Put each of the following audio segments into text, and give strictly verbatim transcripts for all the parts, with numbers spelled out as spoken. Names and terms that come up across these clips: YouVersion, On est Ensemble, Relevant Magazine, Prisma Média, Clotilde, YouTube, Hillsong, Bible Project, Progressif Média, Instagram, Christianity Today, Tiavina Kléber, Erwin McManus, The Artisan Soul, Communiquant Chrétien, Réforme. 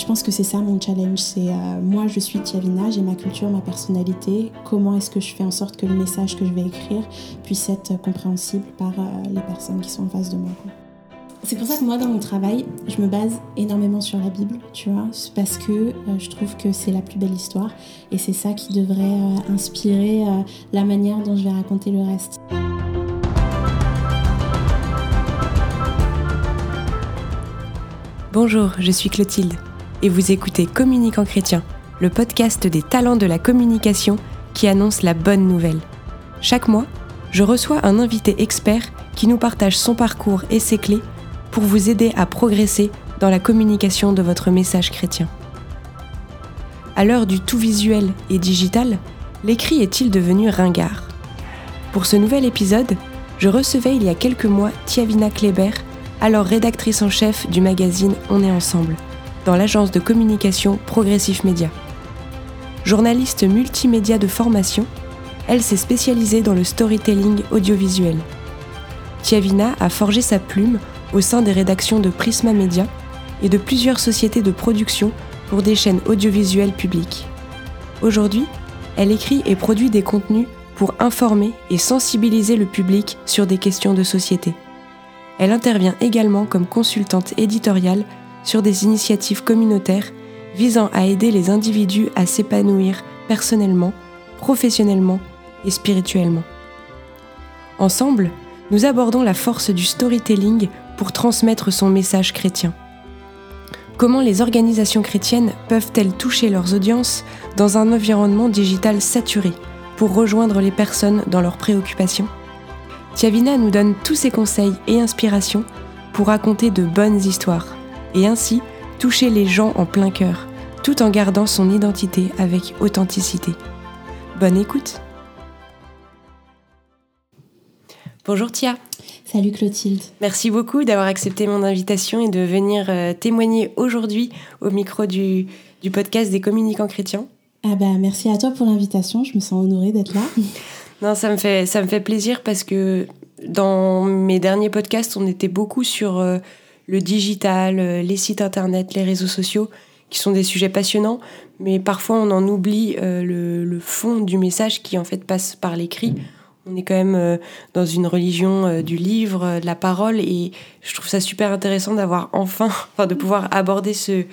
je pense que c'est ça mon challenge, c'est euh, moi je suis Tiavina, j'ai ma culture, ma personnalité, comment est-ce que je fais en sorte que le message que je vais écrire puisse être compréhensible par euh, les personnes qui sont en face de moi, quoi. C'est pour ça que moi, dans mon travail, je me base énormément sur la Bible, tu vois, parce que euh, je trouve que c'est la plus belle histoire et c'est ça qui devrait euh, inspirer euh, la manière dont je vais raconter le reste. Bonjour, je suis Clotilde et vous écoutez Communiquant Chrétien, le podcast des talents de la communication qui annonce la bonne nouvelle. Chaque mois, je reçois un invité expert qui nous partage son parcours et ses clés pour vous aider à progresser dans la communication de votre message chrétien. À l'heure du tout visuel et digital, l'écrit est-il devenu ringard ? Pour ce nouvel épisode, je recevais il y a quelques mois Tiavina Kléber, alors rédactrice en chef du magazine On est Ensemble, dans l'agence de communication Progressif Média. Journaliste multimédia de formation, elle s'est spécialisée dans le storytelling audiovisuel. Tiavina a forgé sa plume au sein des rédactions de Prisma Média et de plusieurs sociétés de production pour des chaînes audiovisuelles publiques. Aujourd'hui, elle écrit et produit des contenus pour informer et sensibiliser le public sur des questions de société. Elle intervient également comme consultante éditoriale sur des initiatives communautaires visant à aider les individus à s'épanouir personnellement, professionnellement et spirituellement. Ensemble, nous abordons la force du storytelling pour transmettre son message chrétien. Comment les organisations chrétiennes peuvent-elles toucher leurs audiences dans un environnement digital saturé pour rejoindre les personnes dans leurs préoccupations ? Tiavina nous donne tous ses conseils et inspirations pour raconter de bonnes histoires et ainsi toucher les gens en plein cœur, tout en gardant son identité avec authenticité. Bonne écoute ! Bonjour Tia. Salut Clotilde. Merci beaucoup d'avoir accepté mon invitation et de venir euh, témoigner aujourd'hui au micro du, du podcast des Communicants Chrétiens. Ah bah, merci à toi pour l'invitation, je me sens honorée d'être là. Non, ça me fait, ça me fait plaisir parce que dans mes derniers podcasts, on était beaucoup sur euh, le digital, euh, les sites internet, les réseaux sociaux, qui sont des sujets passionnants, mais parfois on en oublie euh, le, le fond du message qui en fait passe par l'écrit. On est quand même dans une religion du livre, de la parole, et je trouve ça super intéressant d'avoir enfin, enfin de pouvoir aborder ce,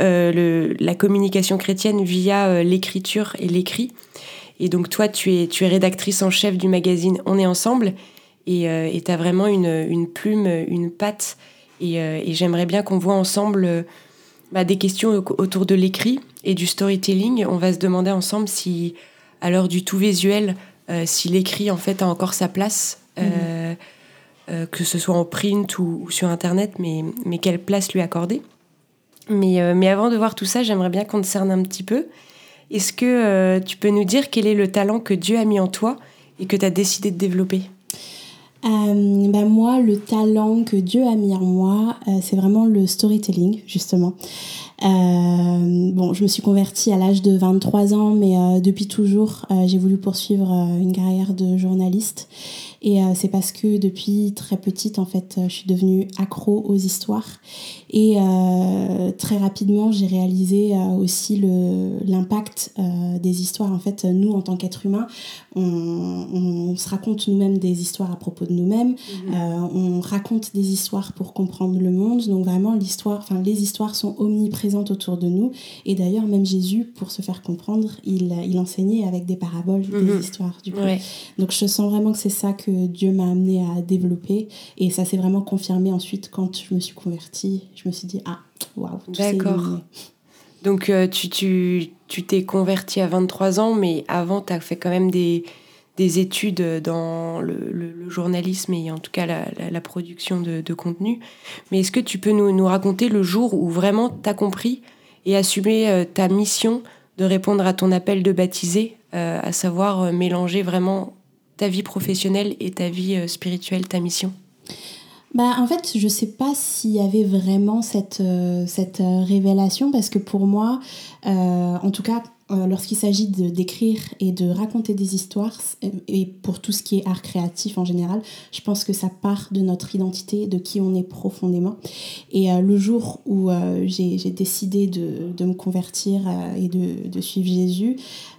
euh, le, la communication chrétienne via l'écriture et l'écrit. Et donc toi, tu es, tu es rédactrice en chef du magazine On est Ensemble, et euh, tu as vraiment une, une plume, une patte, et, euh, et j'aimerais bien qu'on voit ensemble euh, bah, des questions autour de l'écrit et du storytelling. On va se demander ensemble si, à l'heure du tout visuel, Euh, si l'écrit en fait a encore sa place, euh, mmh. euh, que ce soit en print ou, ou sur internet, mais, mais quelle place lui accorder. Mais, euh, mais avant de voir tout ça, j'aimerais bien qu'on te cerne un petit peu. Est-ce que euh, tu peux nous dire quel est le talent que Dieu a mis en toi et que tu as décidé de développer ? Euh, ben moi, le talent que Dieu a mis en moi, euh, c'est vraiment le storytelling, justement. Euh, bon, je me suis convertie à l'âge de vingt-trois ans, mais euh, depuis toujours, euh, j'ai voulu poursuivre euh, une carrière de journaliste. Et euh, c'est parce que depuis très petite, en fait, euh, je suis devenue accro aux histoires. Et euh, très rapidement, j'ai réalisé euh, aussi le, l'impact euh, des histoires. En fait, nous, en tant qu'êtres humains, on, on se raconte nous-mêmes des histoires à propos de nous-mêmes. Mmh. Euh, on raconte des histoires pour comprendre le monde. Donc vraiment, l'histoire, enfin, les histoires sont omniprésentes autour de nous. Et d'ailleurs, même Jésus, pour se faire comprendre, il, il enseignait avec des paraboles, mmh. des histoires, du coup. Ouais. Donc je sens vraiment que c'est ça que Dieu m'a amenée à développer, et ça s'est vraiment confirmé ensuite quand je me suis convertie. Je me suis dit ah waouh, tout s'est illuminé. D'accord. Donc euh, tu tu tu t'es convertie à vingt-trois ans, mais avant tu as fait quand même des des études dans le, le, le journalisme et en tout cas la la, la production de, de contenu. Mais est-ce que tu peux nous nous raconter le jour où vraiment t'as compris et assumé euh, ta mission de répondre à ton appel de baptisé, euh, à savoir euh, mélanger vraiment ta vie professionnelle et ta vie spirituelle, ta mission ? Bah, en fait, je sais pas s'il y avait vraiment cette, euh, cette révélation, parce que pour moi, euh, en tout cas, euh, lorsqu'il s'agit de, d'écrire et de raconter des histoires, et pour tout ce qui est art créatif en général, je pense que ça part de notre identité, de qui on est profondément. Et euh, le jour où euh, j'ai, j'ai décidé de, de me convertir euh, et de, de suivre Jésus,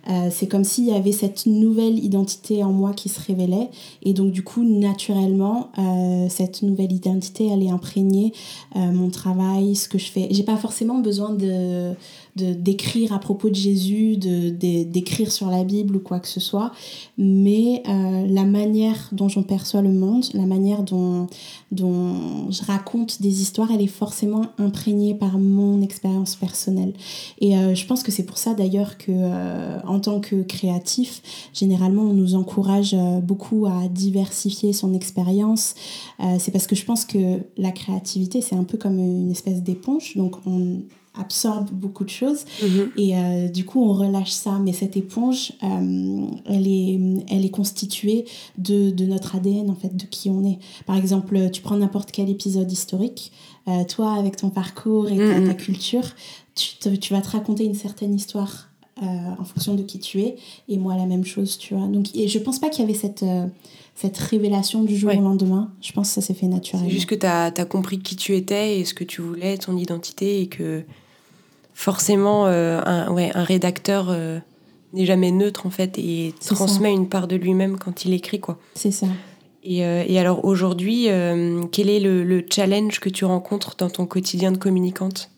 euh, c'est comme s'il y avait cette nouvelle identité en moi qui se révélait. Et donc du coup, naturellement, euh, cette nouvelle identité allait imprégner euh, mon travail, ce que je fais. J'ai pas forcément besoin de... De, d'écrire à propos de Jésus, de, de, d'écrire sur la Bible ou quoi que ce soit, mais euh, la manière dont j'en perçois le monde, la manière dont, dont je raconte des histoires, elle est forcément imprégnée par mon expérience personnelle. Et euh, je pense que c'est pour ça d'ailleurs que euh, en tant que créatif, généralement on nous encourage euh, beaucoup à diversifier son expérience. Euh, c'est parce que je pense que la créativité, c'est un peu comme une espèce d'éponge, donc on absorbe beaucoup de choses, mmh. et euh, du coup on relâche ça, mais cette éponge euh, elle est elle est constituée de de notre A D N, en fait, de qui on est. Par exemple, tu prends n'importe quel épisode historique, euh, toi avec ton parcours et mmh. ta, ta culture, tu te, tu vas te raconter une certaine histoire euh, en fonction de qui tu es, et moi la même chose, tu vois. Donc, et je pense pas qu'il y avait cette euh, cette révélation du jour ouais. au lendemain. Je pense que ça s'est fait naturellement. C'est juste que t'as t'as compris qui tu étais et ce que tu voulais, ton identité, et que forcément, euh, un, ouais, un rédacteur euh, n'est jamais neutre, en fait, et c'est transmet ça. Une part de lui-même quand il écrit, quoi. C'est ça. Et, euh, et alors, aujourd'hui, euh, quel est le, le challenge que tu rencontres dans ton quotidien de communicante ?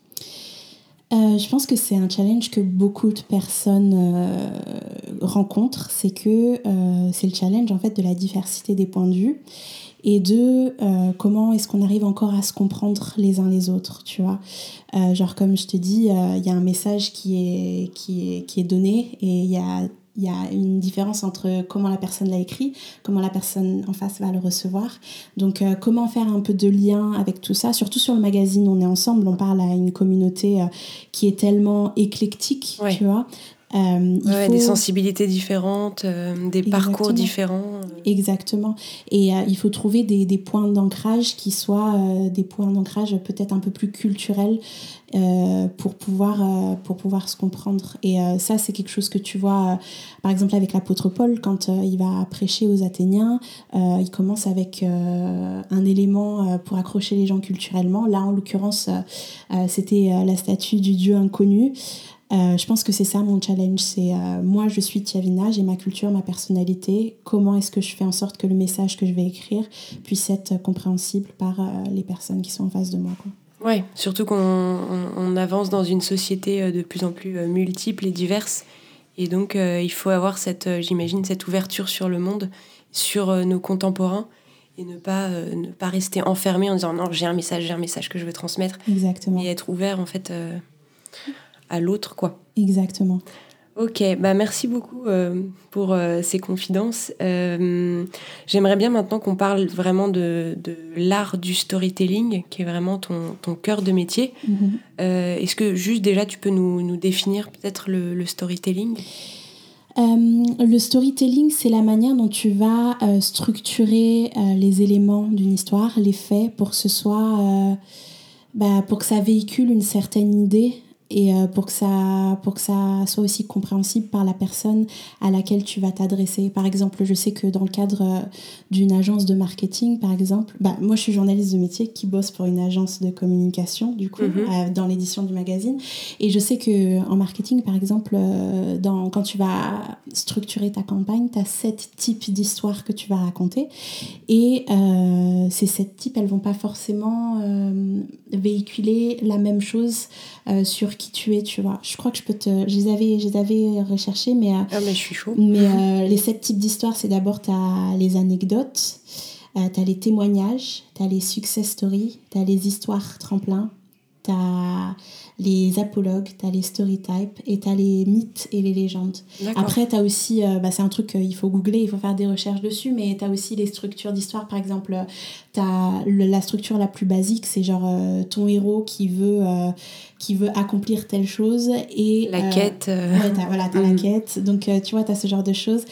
Euh, je pense que c'est un challenge que beaucoup de personnes euh, rencontrent, c'est que euh, c'est le challenge, en fait, de la diversité des points de vue, et de euh, comment est-ce qu'on arrive encore à se comprendre les uns les autres, tu vois. Euh, genre, comme je te dis, il euh, y a un message qui est, qui est, qui est donné, et il y a Il y a une différence entre comment la personne l'a écrit, comment la personne en face va le recevoir. Donc, euh, comment faire un peu de lien avec tout ça ? Surtout sur le magazine On est Ensemble, on parle à une communauté euh, qui est tellement éclectique, ouais. tu vois. Euh, il ouais, faut... Des sensibilités différentes, euh, des Exactement. Parcours différents. Exactement. Et euh, il faut trouver des, des points d'ancrage qui soient euh, des points d'ancrage peut-être un peu plus culturels euh, pour, pouvoir, euh, pour pouvoir se comprendre. Et euh, ça, c'est quelque chose que tu vois, euh, par exemple, avec l'apôtre Paul, quand euh, il va prêcher aux Athéniens, euh, il commence avec euh, un élément euh, pour accrocher les gens culturellement. Là, en l'occurrence, euh, euh, c'était euh, la statue du dieu inconnu. Euh, je pense que c'est ça mon challenge, c'est euh, moi je suis Tiavina, j'ai ma culture, ma personnalité, comment est-ce que je fais en sorte que le message que je vais écrire puisse être compréhensible par euh, les personnes qui sont en face de moi, quoi. Ouais, surtout qu'on on, on avance dans une société de plus en plus multiple et diverse, et donc euh, il faut avoir cette, j'imagine, cette ouverture sur le monde, sur euh, nos contemporains, et ne pas, euh, ne pas rester enfermé en disant non j'ai un message, j'ai un message que je veux transmettre. Exactement. Et être ouvert, en fait, euh... à l'autre, quoi. Exactement. Ok, bah merci beaucoup euh, pour euh, ces confidences. Euh, j'aimerais bien maintenant qu'on parle vraiment de, de l'art du storytelling, qui est vraiment ton, ton cœur de métier. Mm-hmm. Euh, est-ce que juste déjà tu peux nous, nous définir peut-être le, le storytelling ? Euh, le storytelling, c'est la manière dont tu vas euh, structurer euh, les éléments d'une histoire, les faits, pour que ce soit, euh, bah, pour que ça véhicule une certaine idée. Et pour que ça, pour que ça soit aussi compréhensible par la personne à laquelle tu vas t'adresser. Par exemple, je sais que dans le cadre d'une agence de marketing, par exemple, bah, moi je suis journaliste de métier qui bosse pour une agence de communication, du coup, mm-hmm. euh, dans l'édition du magazine. Et je sais qu'en marketing, par exemple, euh, dans, quand tu vas structurer ta campagne, tu as sept types d'histoires que tu vas raconter. Et euh, ces sept types, elles ne vont pas forcément euh, véhiculer la même chose euh, sur qui tu es, tu vois. Je crois que je peux te... Je les avais, je les avais recherchés, mais... Euh... Ah, mais je suis chaud. Mais euh, les sept types d'histoires, c'est d'abord, t'as les anecdotes, euh, t'as les témoignages, t'as les success stories, t'as les histoires tremplins, t'as les apologues, t'as les story types, et t'as les mythes et les légendes. D'accord. Après, t'as aussi... Euh, bah, c'est un truc qu'il faut googler, il faut faire des recherches dessus, mais t'as aussi les structures d'histoire. Par exemple, t'as le, la structure la plus basique, c'est genre euh, ton héros qui veut... Euh, qui veut accomplir telle chose, et la euh, quête euh... ouais, t'as, voilà t'as mmh. la quête, donc euh, tu vois, t'as ce genre de choses,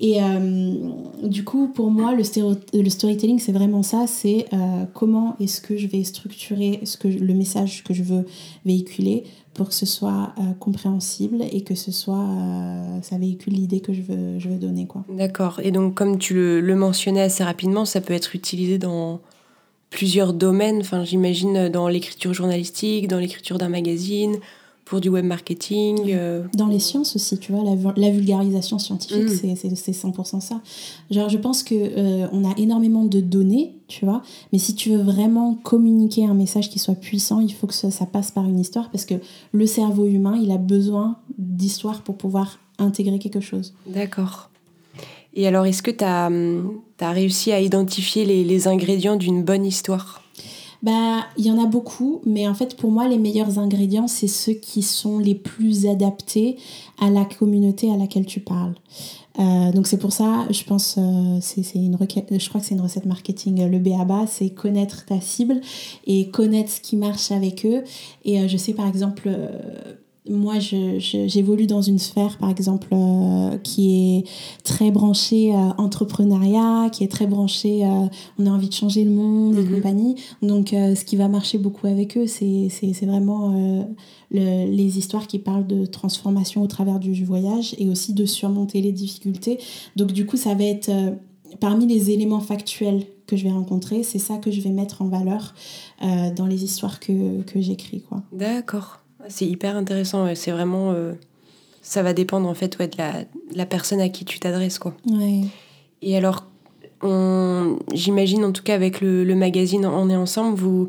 et euh, du coup pour moi le, stéro- le storytelling, c'est vraiment ça, c'est euh, comment est-ce que je vais structurer ce que je, le message que je veux véhiculer pour que ce soit euh, compréhensible et que ce soit, euh, ça véhicule l'idée que je veux, je veux donner, quoi. D'accord. Et donc, comme tu le, le mentionnais assez rapidement, ça peut être utilisé dans plusieurs domaines. Enfin, j'imagine dans l'écriture journalistique, dans l'écriture d'un magazine, pour du web marketing. Euh... Dans les sciences aussi, tu vois, la, la vulgarisation scientifique, mmh. c'est, c'est, c'est cent pour cent ça. Genre, je pense que euh, on a énormément de données, tu vois, mais si tu veux vraiment communiquer un message qui soit puissant, il faut que ça, ça passe par une histoire, parce que le cerveau humain, il a besoin d'histoire pour pouvoir intégrer quelque chose. D'accord. Et alors, est-ce que tu as réussi à identifier les, les ingrédients d'une bonne histoire ? Bah, il y en a beaucoup, mais en fait, pour moi, les meilleurs ingrédients, c'est ceux qui sont les plus adaptés à la communauté à laquelle tu parles. Euh, donc c'est pour ça, je pense, euh, c'est, c'est une requête, je crois que c'est une recette marketing, le B A B A, c'est connaître ta cible et connaître ce qui marche avec eux. Et euh, je sais, par exemple... Euh, Moi, je, je, j'évolue dans une sphère, par exemple, euh, qui est très branchée euh, entrepreneuriat, qui est très branchée euh, on a envie de changer le monde et mm-hmm. compagnie. Donc, euh, ce qui va marcher beaucoup avec eux, c'est, c'est, c'est vraiment euh, le, les histoires qui parlent de transformation au travers du voyage et aussi de surmonter les difficultés. Donc, du coup, ça va être euh, parmi les éléments factuels que je vais rencontrer, c'est ça que je vais mettre en valeur euh, dans les histoires que, que j'écris, quoi. D'accord. C'est hyper intéressant, ouais. C'est vraiment... Euh, ça va dépendre, en fait, ouais, de, la, de la personne à qui tu t'adresses, quoi. Ouais. Et alors, on, j'imagine, en tout cas, avec le, le magazine On est Ensemble, vous,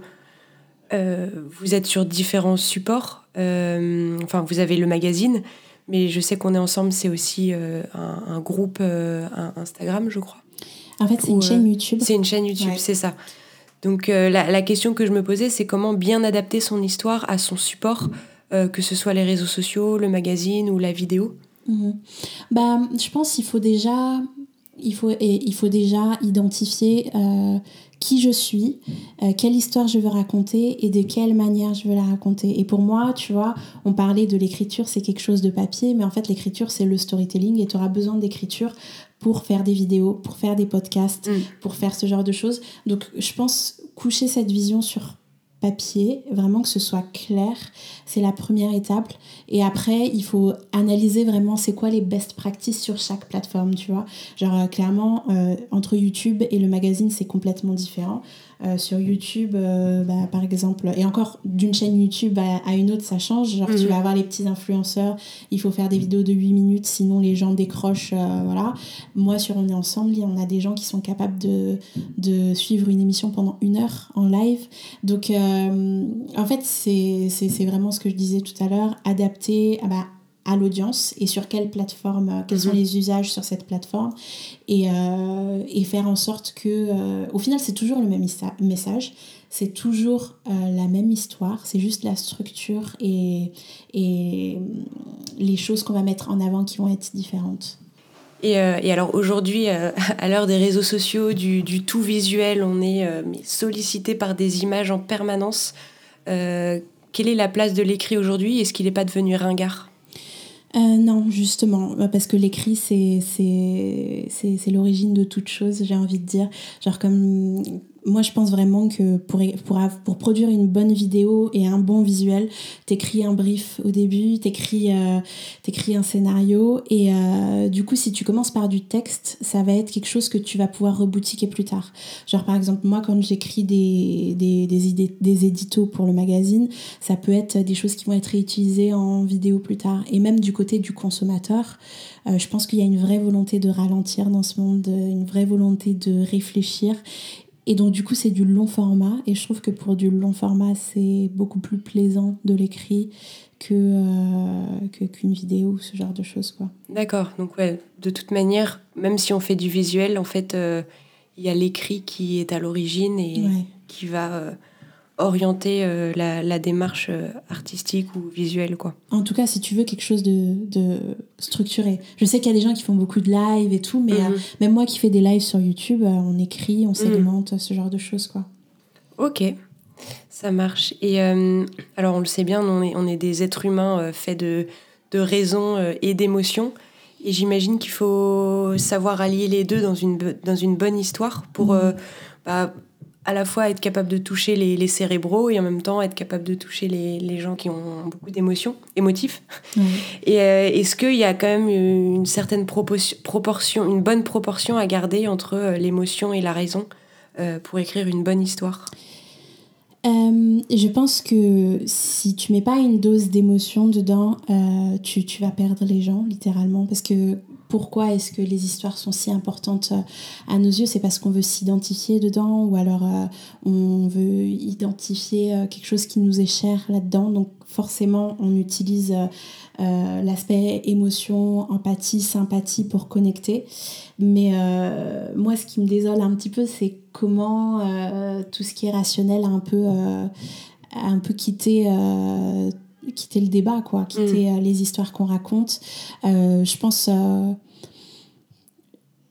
euh, vous êtes sur différents supports. Euh, enfin, vous avez le magazine, mais je sais qu'on est Ensemble, c'est aussi euh, un, un groupe euh, un Instagram, je crois. En fait, c'est où, une chaîne YouTube. C'est une chaîne YouTube, ouais. C'est ça. Donc euh, la, la question que je me posais, c'est comment bien adapter son histoire à son support, euh, que ce soit les réseaux sociaux, le magazine ou la vidéo. Mmh. Bah, je pense qu'il faut déjà, il faut, et, il faut déjà identifier euh, qui je suis, euh, quelle histoire je veux raconter et de quelle manière je veux la raconter. Et pour moi, tu vois, on parlait de l'écriture, c'est quelque chose de papier, mais en fait l'écriture, c'est le storytelling et tu auras besoin d'écriture pour faire des vidéos, pour faire des podcasts, mmh. pour faire ce genre de choses. Donc, je pense coucher cette vision sur papier, vraiment que ce soit clair, c'est la première étape. Et après, il faut analyser vraiment c'est quoi les best practices sur chaque plateforme, tu vois. Genre, euh, clairement, euh, entre YouTube et le magazine, c'est complètement différent. Euh, sur YouTube, euh, bah, par exemple, et encore d'une chaîne YouTube à, à une autre, ça change. Genre, mmh. tu vas avoir les petits influenceurs, il faut faire des vidéos de huit minutes, sinon les gens décrochent. Euh, voilà. Moi, sur On est Ensemble, on a des gens qui sont capables de, de suivre une émission pendant une heure en live. Donc, euh, en fait, c'est, c'est, c'est vraiment ce que je disais tout à l'heure, adapter à, bah, à l'audience et sur quelle plateforme, euh, quels mmh. sont les usages sur cette plateforme et, euh, et faire en sorte que euh, au final c'est toujours le même isa- message, c'est toujours euh, la même histoire, c'est juste la structure et, et les choses qu'on va mettre en avant qui vont être différentes. Et, euh, et alors aujourd'hui, euh, à l'heure des réseaux sociaux, du, du tout visuel, on est euh, sollicité par des images en permanence. Euh, quelle est la place de l'écrit aujourd'hui? Est-ce qu'il n'est pas devenu ringard? Euh, non, justement, parce que l'écrit, c'est, c'est, c'est, c'est l'origine de toute chose, j'ai envie de dire. Genre comme... Moi, je pense vraiment que pour, pour, pour produire une bonne vidéo et un bon visuel, t'écris un brief au début, t'écris, euh, t'écris un scénario. Et euh, du coup, si tu commences par du texte, ça va être quelque chose que tu vas pouvoir reboutiquer plus tard. Genre, par exemple, moi, quand j'écris des, des, des, idées, des éditos pour le magazine, ça peut être des choses qui vont être réutilisées en vidéo plus tard. Et même du côté du consommateur, euh, je pense qu'il y a une vraie volonté de ralentir dans ce monde, une vraie volonté de réfléchir. Et donc, du coup, c'est du long format. Et je trouve que pour du long format, c'est beaucoup plus plaisant de l'écrit que, euh, que, qu'une vidéo, ce genre de choses, quoi. D'accord. Donc, ouais, de toute manière, même si on fait du visuel, en fait, il euh, y a l'écrit qui est à l'origine et ouais. qui va... Euh... orienter euh, la, la démarche euh, artistique ou visuelle, quoi. En tout cas, si tu veux quelque chose de, de structuré. Je sais qu'il y a des gens qui font beaucoup de live et tout, mais mmh. euh, même moi qui fais des lives sur YouTube, euh, on écrit, on mmh. sédimente, ce genre de choses, quoi. Ok, ça marche. Et euh, alors, on le sait bien, on est, on est des êtres humains euh, faits de, de raison euh, et d'émotion. Et j'imagine qu'il faut savoir allier les deux dans une, dans une bonne histoire pour... Mmh. Euh, bah, à la fois être capable de toucher les, les cérébraux et en même temps être capable de toucher les, les gens qui ont beaucoup d'émotions, émotifs. Mmh. Et euh, est-ce qu'il y a quand même une certaine propos- proportion, une bonne proportion à garder entre euh, l'émotion et la raison euh, pour écrire une bonne histoire ? Euh, je pense que si tu mets pas une dose d'émotion dedans, euh, tu, tu vas perdre les gens, littéralement. Parce que pourquoi est-ce que les histoires sont si importantes à nos yeux ? C'est parce qu'on veut s'identifier dedans, ou alors euh, on veut identifier euh, quelque chose qui nous est cher là-dedans. Donc forcément, on utilise euh, euh, l'aspect émotion, empathie, sympathie pour connecter. Mais euh, moi, ce qui me désole un petit peu, c'est comment euh, tout ce qui est rationnel a un peu, euh, a un peu quitté, euh, quitté le débat, quoi, quitté mmh. euh, les histoires qu'on raconte. Euh, je pense... Euh,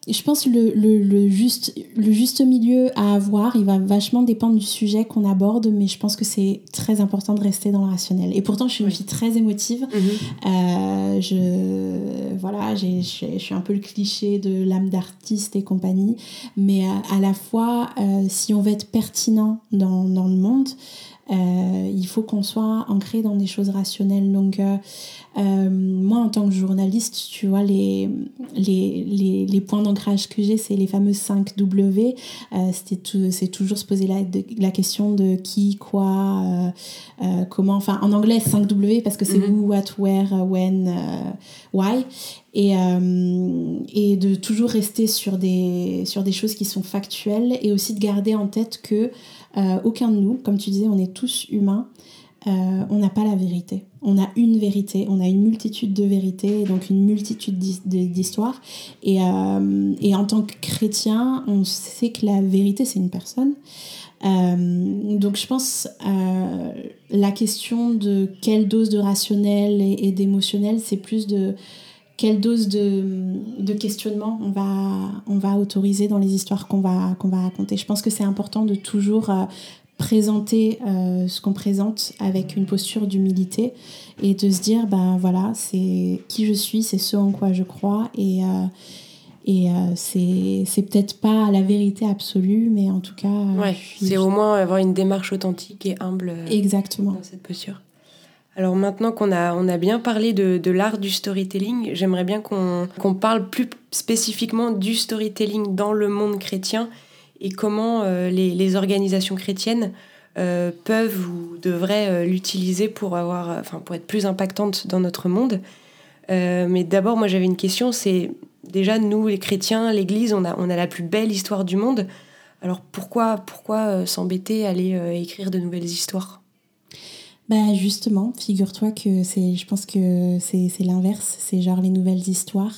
Je pense que le, le, le, juste, le juste milieu à avoir, il va vachement dépendre du sujet qu'on aborde, mais je pense que c'est très important de rester dans le rationnel. Et pourtant, je suis une fille très émotive. Mmh. Euh, je, voilà, j'ai, je, je suis un peu le cliché de l'âme d'artiste et compagnie. Mais à, à la fois, euh, si on veut être pertinent dans, dans le monde, Euh, il faut qu'on soit ancré dans des choses rationnelles. Donc, euh, euh, moi, en tant que journaliste, tu vois, les, les, les, les points d'ancrage que j'ai, c'est les fameux cinq W. Euh, c'était tout, c'est toujours se poser la, de, la question de qui, quoi, euh, euh, comment. Enfin, en anglais, cinq W parce que c'est mm-hmm. who, what, where, when, uh, why. Et, euh, et de toujours rester sur des, sur des choses qui sont factuelles, et aussi de garder en tête que euh, aucun de nous, comme tu disais, on est tous humains, euh, on n'a pas la vérité. On a une vérité, on a une multitude de vérités, donc une multitude d'histoires. Et, euh, et en tant que chrétien, on sait que la vérité, c'est une personne. Euh, donc je pense euh, la question de quelle dose de rationnel et, et d'émotionnel, c'est plus de... Quelle dose de, de questionnement on va, on va autoriser dans les histoires qu'on va, qu'on va raconter. Je pense que c'est important de toujours euh, présenter euh, ce qu'on présente avec une posture d'humilité, et de se dire, ben voilà, c'est qui je suis, c'est ce en quoi je crois, et, euh, et euh, c'est, c'est peut-être pas la vérité absolue, mais en tout cas... Ouais, c'est juste... au moins avoir une démarche authentique et humble. Exactement. Dans cette posture. Alors maintenant qu'on a, on a bien parlé de, de l'art du storytelling, j'aimerais bien qu'on, qu'on parle plus spécifiquement du storytelling dans le monde chrétien, et comment euh, les, les organisations chrétiennes euh, peuvent ou devraient euh, l'utiliser pour, avoir, enfin, pour être plus impactantes dans notre monde. Euh, mais d'abord, moi j'avais une question, c'est déjà nous les chrétiens, l'Église, on a, on a la plus belle histoire du monde. Alors pourquoi, pourquoi euh, s'embêter à aller euh, écrire de nouvelles histoires ? Bah justement, figure-toi que c'est, je pense que c'est, c'est l'inverse. C'est genre les nouvelles histoires,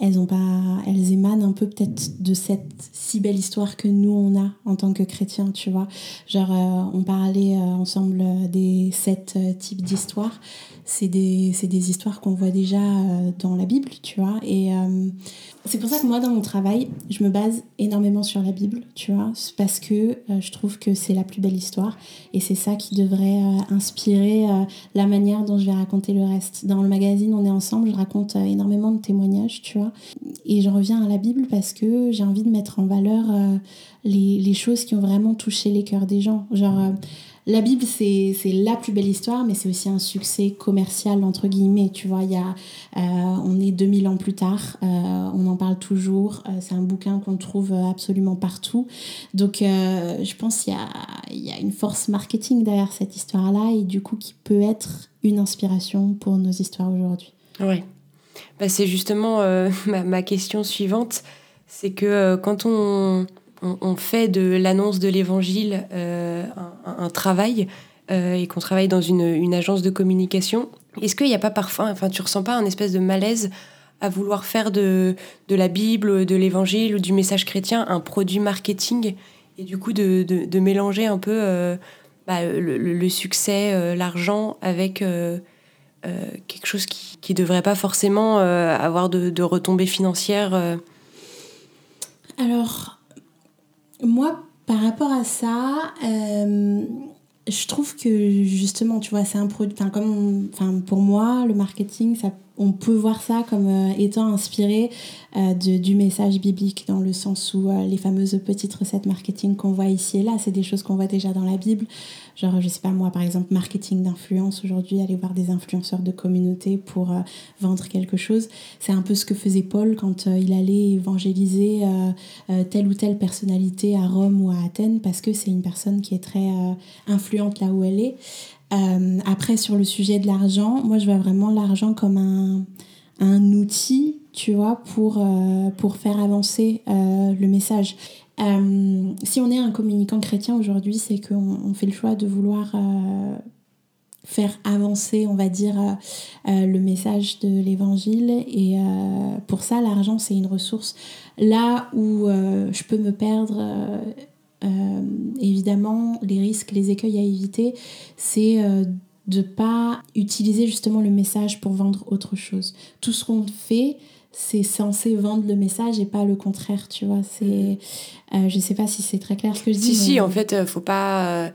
elles ont pas, elles émanent un peu peut-être de cette si belle histoire que nous on a en tant que chrétiens, tu vois. Genre euh, on parlait euh, ensemble des sept euh, types d'histoires. C'est des, c'est des histoires qu'on voit déjà euh, dans la Bible, tu vois. Et euh, c'est pour ça que moi dans mon travail, je me base énormément sur la Bible, tu vois, parce que euh, je trouve que c'est la plus belle histoire, et c'est ça qui devrait euh, inspirer euh, la manière dont je vais raconter le reste. Dans le magazine On est Ensemble, je raconte euh, énormément de témoignages, tu vois. Et je reviens à la Bible parce que j'ai envie de mettre en valeur euh, les, les choses qui ont vraiment touché les cœurs des gens. Genre, euh, la Bible, c'est, c'est la plus belle histoire, mais c'est aussi un succès commercial, entre guillemets. Tu vois, y a, euh, on est deux mille ans plus tard, euh, on en parle toujours. Euh, c'est un bouquin qu'on trouve absolument partout. Donc, euh, je pense qu'il y a, y a une force marketing derrière cette histoire-là, et du coup, qui peut être une inspiration pour nos histoires aujourd'hui. Oui. Bah c'est justement euh, ma, ma question suivante, c'est que euh, quand on, on, on fait de l'annonce de l'évangile euh, un, un travail euh, et qu'on travaille dans une, une agence de communication, est-ce qu'il n'y a pas parfois, enfin tu ressens pas un espèce de malaise à vouloir faire de, de la Bible, de l'évangile ou du message chrétien un produit marketing, et du coup de, de, de mélanger un peu euh, bah, le, le succès, euh, l'argent avec... Euh, Euh, quelque chose qui ne devrait pas forcément euh, avoir de, de retombées financières euh. Alors, moi, par rapport à ça, euh, je trouve que justement, tu vois, c'est un produit. Enfin, comme, enfin, pour moi, le marketing, ça, on peut voir ça comme euh, étant inspiré euh, de, du message biblique, dans le sens où euh, les fameuses petites recettes marketing qu'on voit ici et là, c'est des choses qu'on voit déjà dans la Bible. Genre, je sais pas moi, par exemple, marketing d'influence aujourd'hui, aller voir des influenceurs de communauté pour euh, vendre quelque chose. C'est un peu ce que faisait Paul quand euh, il allait évangéliser euh, euh, telle ou telle personnalité à Rome ou à Athènes, parce que c'est une personne qui est très euh, influente là où elle est. Euh, après, sur le sujet de l'argent, moi je vois vraiment l'argent comme un, un outil, tu vois, pour, euh, pour faire avancer euh, le message. Euh, si on est un communicant chrétien aujourd'hui, c'est qu'on on fait le choix de vouloir euh, faire avancer, on va dire, euh, euh, le message de l'évangile. Et euh, pour ça, l'argent, c'est une ressource. Là où euh, je peux me perdre... Euh, Euh, évidemment, les risques, les écueils à éviter, c'est euh, de ne pas utiliser justement le message pour vendre autre chose. Tout ce qu'on fait, c'est censé vendre le message et pas le contraire, tu vois. C'est, euh, je ne sais pas si c'est très clair ce que je dis. Si, mais... si, en fait, il ne faut pas... Euh...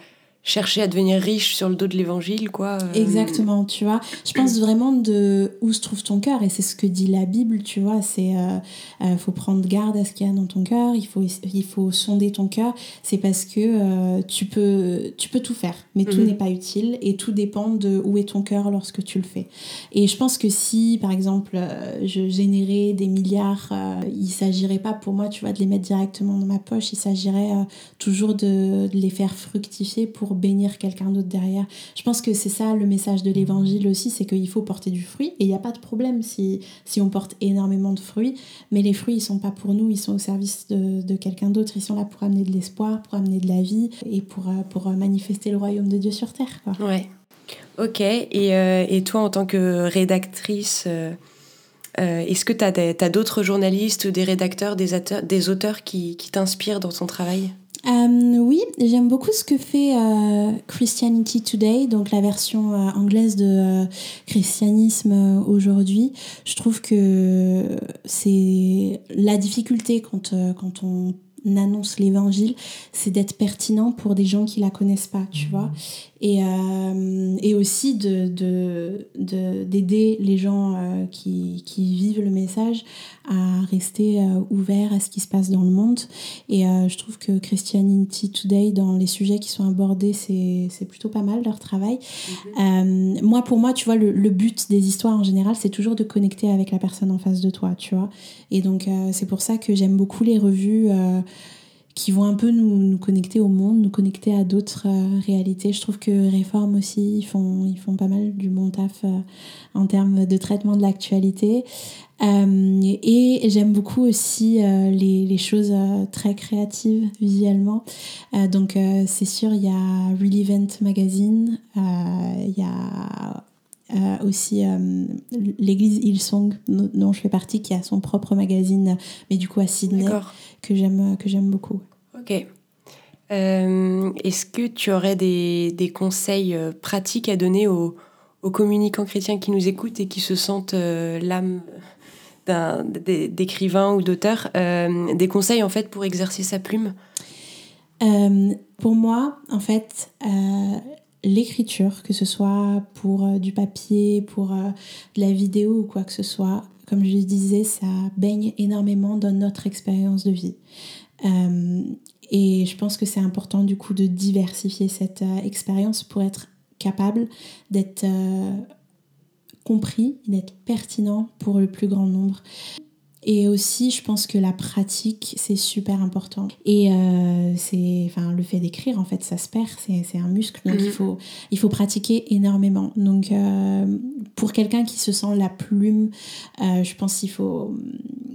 chercher à devenir riche sur le dos de l'évangile, quoi. Euh... Exactement, tu vois. Je pense vraiment de où se trouve ton cœur, et c'est ce que dit la Bible, tu vois. C'est euh, euh, faut prendre garde à ce qu'il y a dans ton cœur, il faut il faut sonder ton cœur. C'est parce que euh, tu peux tu peux tout faire, mais mm-hmm. tout n'est pas utile, et tout dépend de où est ton cœur lorsque tu le fais. Et je pense que si, par exemple, euh, je générais des milliards, euh, il s'agirait pas pour moi, tu vois, de les mettre directement dans ma poche. Il s'agirait euh, toujours de, de les faire fructifier pour bénir quelqu'un d'autre derrière. Je pense que c'est ça le message de l'évangile aussi, c'est qu'il faut porter du fruit, et il n'y a pas de problème si, si on porte énormément de fruits, mais les fruits, ils ne sont pas pour nous, ils sont au service de, de quelqu'un d'autre, ils sont là pour amener de l'espoir, pour amener de la vie, et pour, pour manifester le royaume de Dieu sur terre, quoi. Ouais. Ok, et, euh, et toi, en tant que rédactrice, euh, euh, est-ce que tu as d'autres journalistes, des rédacteurs, des, auteurs, des auteurs qui, qui t'inspirent dans ton travail ? Euh, oui, j'aime beaucoup ce que fait euh, Christianity Today, donc la version euh, anglaise de euh, Christianisme euh, aujourd'hui. Je trouve que c'est la difficulté quand, euh, quand on annonce l'évangile, c'est d'être pertinent pour des gens qui la connaissent pas, tu vois. Et, euh, et aussi de, de, de, d'aider les gens euh, qui, qui vivent le message à rester euh, ouverts à ce qui se passe dans le monde. Et euh, je trouve que Christianity Today, dans les sujets qui sont abordés, c'est, c'est plutôt pas mal leur travail. Mm-hmm. Euh, moi, pour moi, tu vois, le, le but des histoires en général, c'est toujours de connecter avec la personne en face de toi, tu vois. Et donc, euh, c'est pour ça que j'aime beaucoup les revues... Euh, qui vont un peu nous, nous connecter au monde, nous connecter à d'autres euh, réalités. Je trouve que Réforme aussi, ils font, ils font pas mal du bon taf euh, en termes de traitement de l'actualité. Euh, et j'aime beaucoup aussi euh, les, les choses euh, très créatives visuellement, euh, donc euh, c'est sûr, il y a Relevant Magazine, il euh, y a Euh, aussi euh, l'église Hillsong dont je fais partie, qui a son propre magazine, mais du coup à Sydney. D'accord. que j'aime que j'aime beaucoup. Ok. Euh, est-ce que tu aurais des des conseils pratiques à donner aux aux communicants chrétiens qui nous écoutent et qui se sentent euh, l'âme d'un d'écrivain ou d'auteur, euh, des conseils en fait pour exercer sa plume? Euh, pour moi, en fait. Euh, L'écriture, que ce soit pour euh, du papier, pour euh, de la vidéo ou quoi que ce soit, comme je le disais, ça baigne énormément dans notre expérience de vie. Euh, et je pense que c'est important du coup de diversifier cette euh, expérience pour être capable d'être euh, compris, d'être pertinent pour le plus grand nombre. Et aussi, je pense que la pratique, c'est super important. Et euh, c'est, enfin, le fait d'écrire, en fait, ça se perd, c'est, c'est un muscle, donc mmh. il faut, il faut pratiquer énormément. Donc, euh, pour quelqu'un qui se sent la plume, euh, je pense qu'il faut,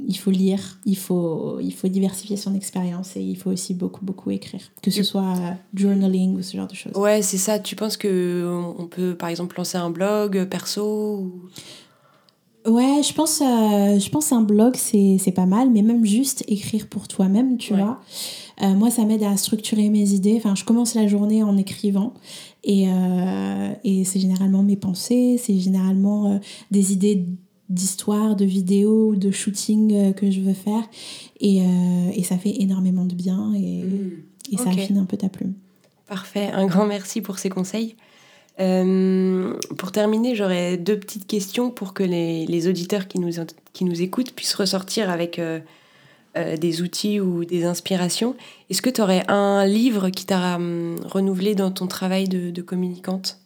il faut lire, il faut, il faut diversifier son expérience, et il faut aussi beaucoup, beaucoup écrire, que ce soit euh, journaling ou ce genre de choses. Ouais, c'est ça. Tu penses qu'on peut, par exemple, lancer un blog perso ou... Ouais, je pense, euh, je pense un blog, c'est, c'est pas mal, mais même juste écrire pour toi-même, tu ouais. vois. Euh, moi, ça m'aide à structurer mes idées. Enfin, je commence la journée en écrivant. Et, euh, et c'est généralement mes pensées, c'est généralement euh, des idées d'histoire, de vidéos, de shooting euh, que je veux faire. Et, euh, et ça fait énormément de bien, et, mmh. et okay. ça affine un peu ta plume. Parfait, un grand merci pour ces conseils. Euh, pour terminer, j'aurais deux petites questions pour que les, les auditeurs qui nous, qui nous écoutent puissent ressortir avec euh, euh, des outils ou des inspirations. Est-ce que tu aurais un livre qui t'a euh, renouvelé dans ton travail de, de communicante ?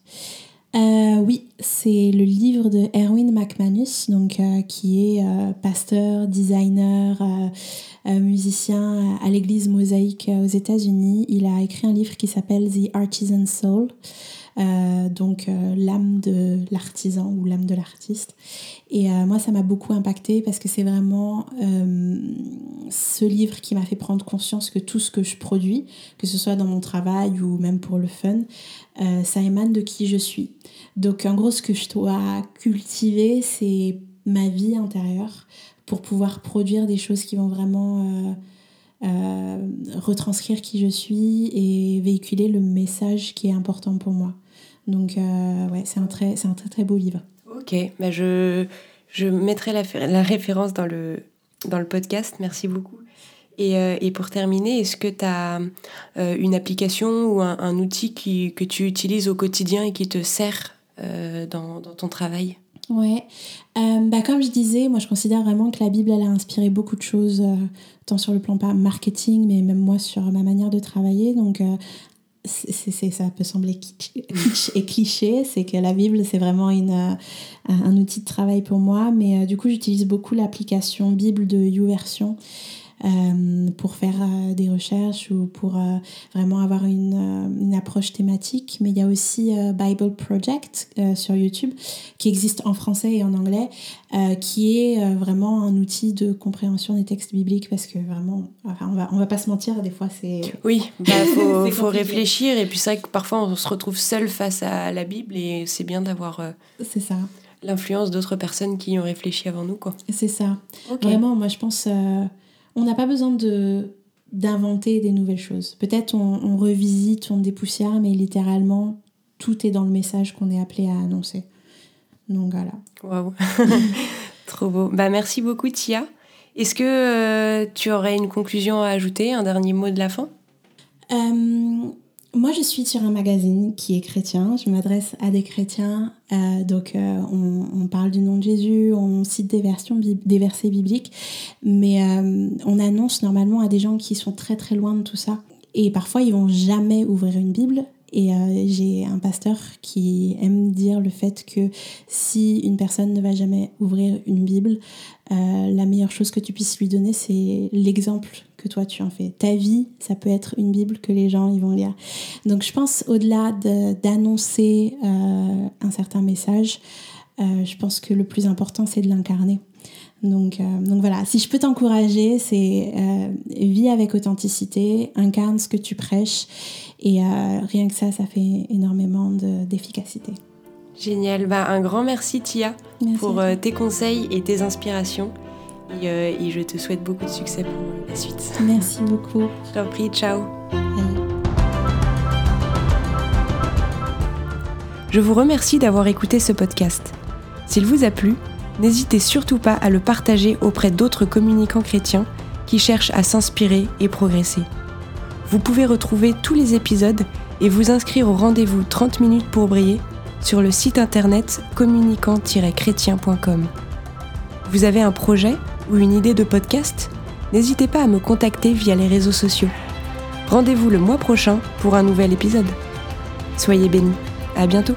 Euh, oui, c'est le livre de Erwin McManus, donc, euh, qui est euh, pasteur, designer, euh, euh, musicien à l'église Mosaïque euh, aux États-Unis. Il a écrit un livre qui s'appelle The Artisan Soul, euh, donc euh, l'âme de l'artisan ou l'âme de l'artiste. Et euh, moi, ça m'a beaucoup impactée parce que c'est vraiment euh, ce livre qui m'a fait prendre conscience que tout ce que je produis, que ce soit dans mon travail ou même pour le fun, Euh, ça émane de qui je suis. Donc en gros, ce que je dois cultiver, c'est ma vie intérieure pour pouvoir produire des choses qui vont vraiment euh, euh, retranscrire qui je suis et véhiculer le message qui est important pour moi. Donc euh, ouais, c'est un très, c'est un très très beau livre. Ok, bah je je mettrai la, la référence dans le dans le podcast. Merci beaucoup. Et, euh, et pour terminer, est-ce que tu as euh, une application ou un, un outil qui, que tu utilises au quotidien et qui te sert euh, dans, dans ton travail ? Ouais, euh, bah comme je disais, moi je considère vraiment que la Bible, elle a inspiré beaucoup de choses, euh, tant sur le plan marketing, mais même moi sur ma manière de travailler. Donc euh, c'est, c'est, ça peut sembler kitsch et cliché, c'est que la Bible, c'est vraiment une, euh, un outil de travail pour moi. Mais euh, du coup, j'utilise beaucoup l'application Bible de YouVersion. Euh, pour faire euh, des recherches ou pour euh, vraiment avoir une, euh, une approche thématique. Mais il y a aussi euh, Bible Project euh, sur YouTube qui existe en français et en anglais, euh, qui est euh, vraiment un outil de compréhension des textes bibliques parce que vraiment, enfin, on va, on va pas se mentir, des fois c'est... Oui, bah, faut, faut réfléchir et puis c'est vrai que parfois on se retrouve seul face à la Bible et c'est bien d'avoir... Euh... C'est ça. L'influence d'autres personnes qui y ont réfléchi avant nous, quoi. C'est ça. Okay. Vraiment, moi je pense... Euh... On n'a pas besoin de, d'inventer des nouvelles choses. Peut-être on, on revisite, on dépoussière, mais littéralement, tout est dans le message qu'on est appelé à annoncer. Donc voilà. Waouh, trop beau. Bah, merci beaucoup, Tia. Est-ce que euh, tu aurais une conclusion à ajouter, un dernier mot de la fin ? euh... Moi, je suis sur un magazine qui est chrétien. Je m'adresse à des chrétiens. Euh, donc, euh, on, on parle du nom de Jésus, on cite des, versions, des versets bibliques. Mais euh, on annonce normalement à des gens qui sont très, très loin de tout ça. Et parfois, ils vont jamais ouvrir une Bible. Et euh, j'ai un pasteur qui aime dire le fait que si une personne ne va jamais ouvrir une Bible, euh, la meilleure chose que tu puisses lui donner, c'est l'exemple que toi tu en fais. Ta vie, ça peut être une Bible que les gens ils vont lire. Donc je pense au-delà de, d'annoncer euh, un certain message, euh, je pense que le plus important c'est de l'incarner. Donc, euh, donc voilà, si je peux t'encourager, c'est euh, vis avec authenticité, incarne ce que tu prêches et euh, rien que ça, ça fait énormément de, d'efficacité. Génial, bah, un grand merci Tia merci pour euh, tes conseils et tes inspirations. Et, euh, et je te souhaite beaucoup de succès pour la suite. Merci beaucoup. Je t'en prie, ciao. Allez. Je vous remercie d'avoir écouté ce podcast. S'il vous a plu, n'hésitez surtout pas à le partager auprès d'autres communicants chrétiens qui cherchent à s'inspirer et progresser. Vous pouvez retrouver tous les épisodes et vous inscrire au rendez-vous trente minutes pour briller sur le site internet communicant tiret chrétien point com. Vous avez un projet ou une idée de podcast ? N'hésitez pas à me contacter via les réseaux sociaux. Rendez-vous le mois prochain pour un nouvel épisode. Soyez bénis, à bientôt.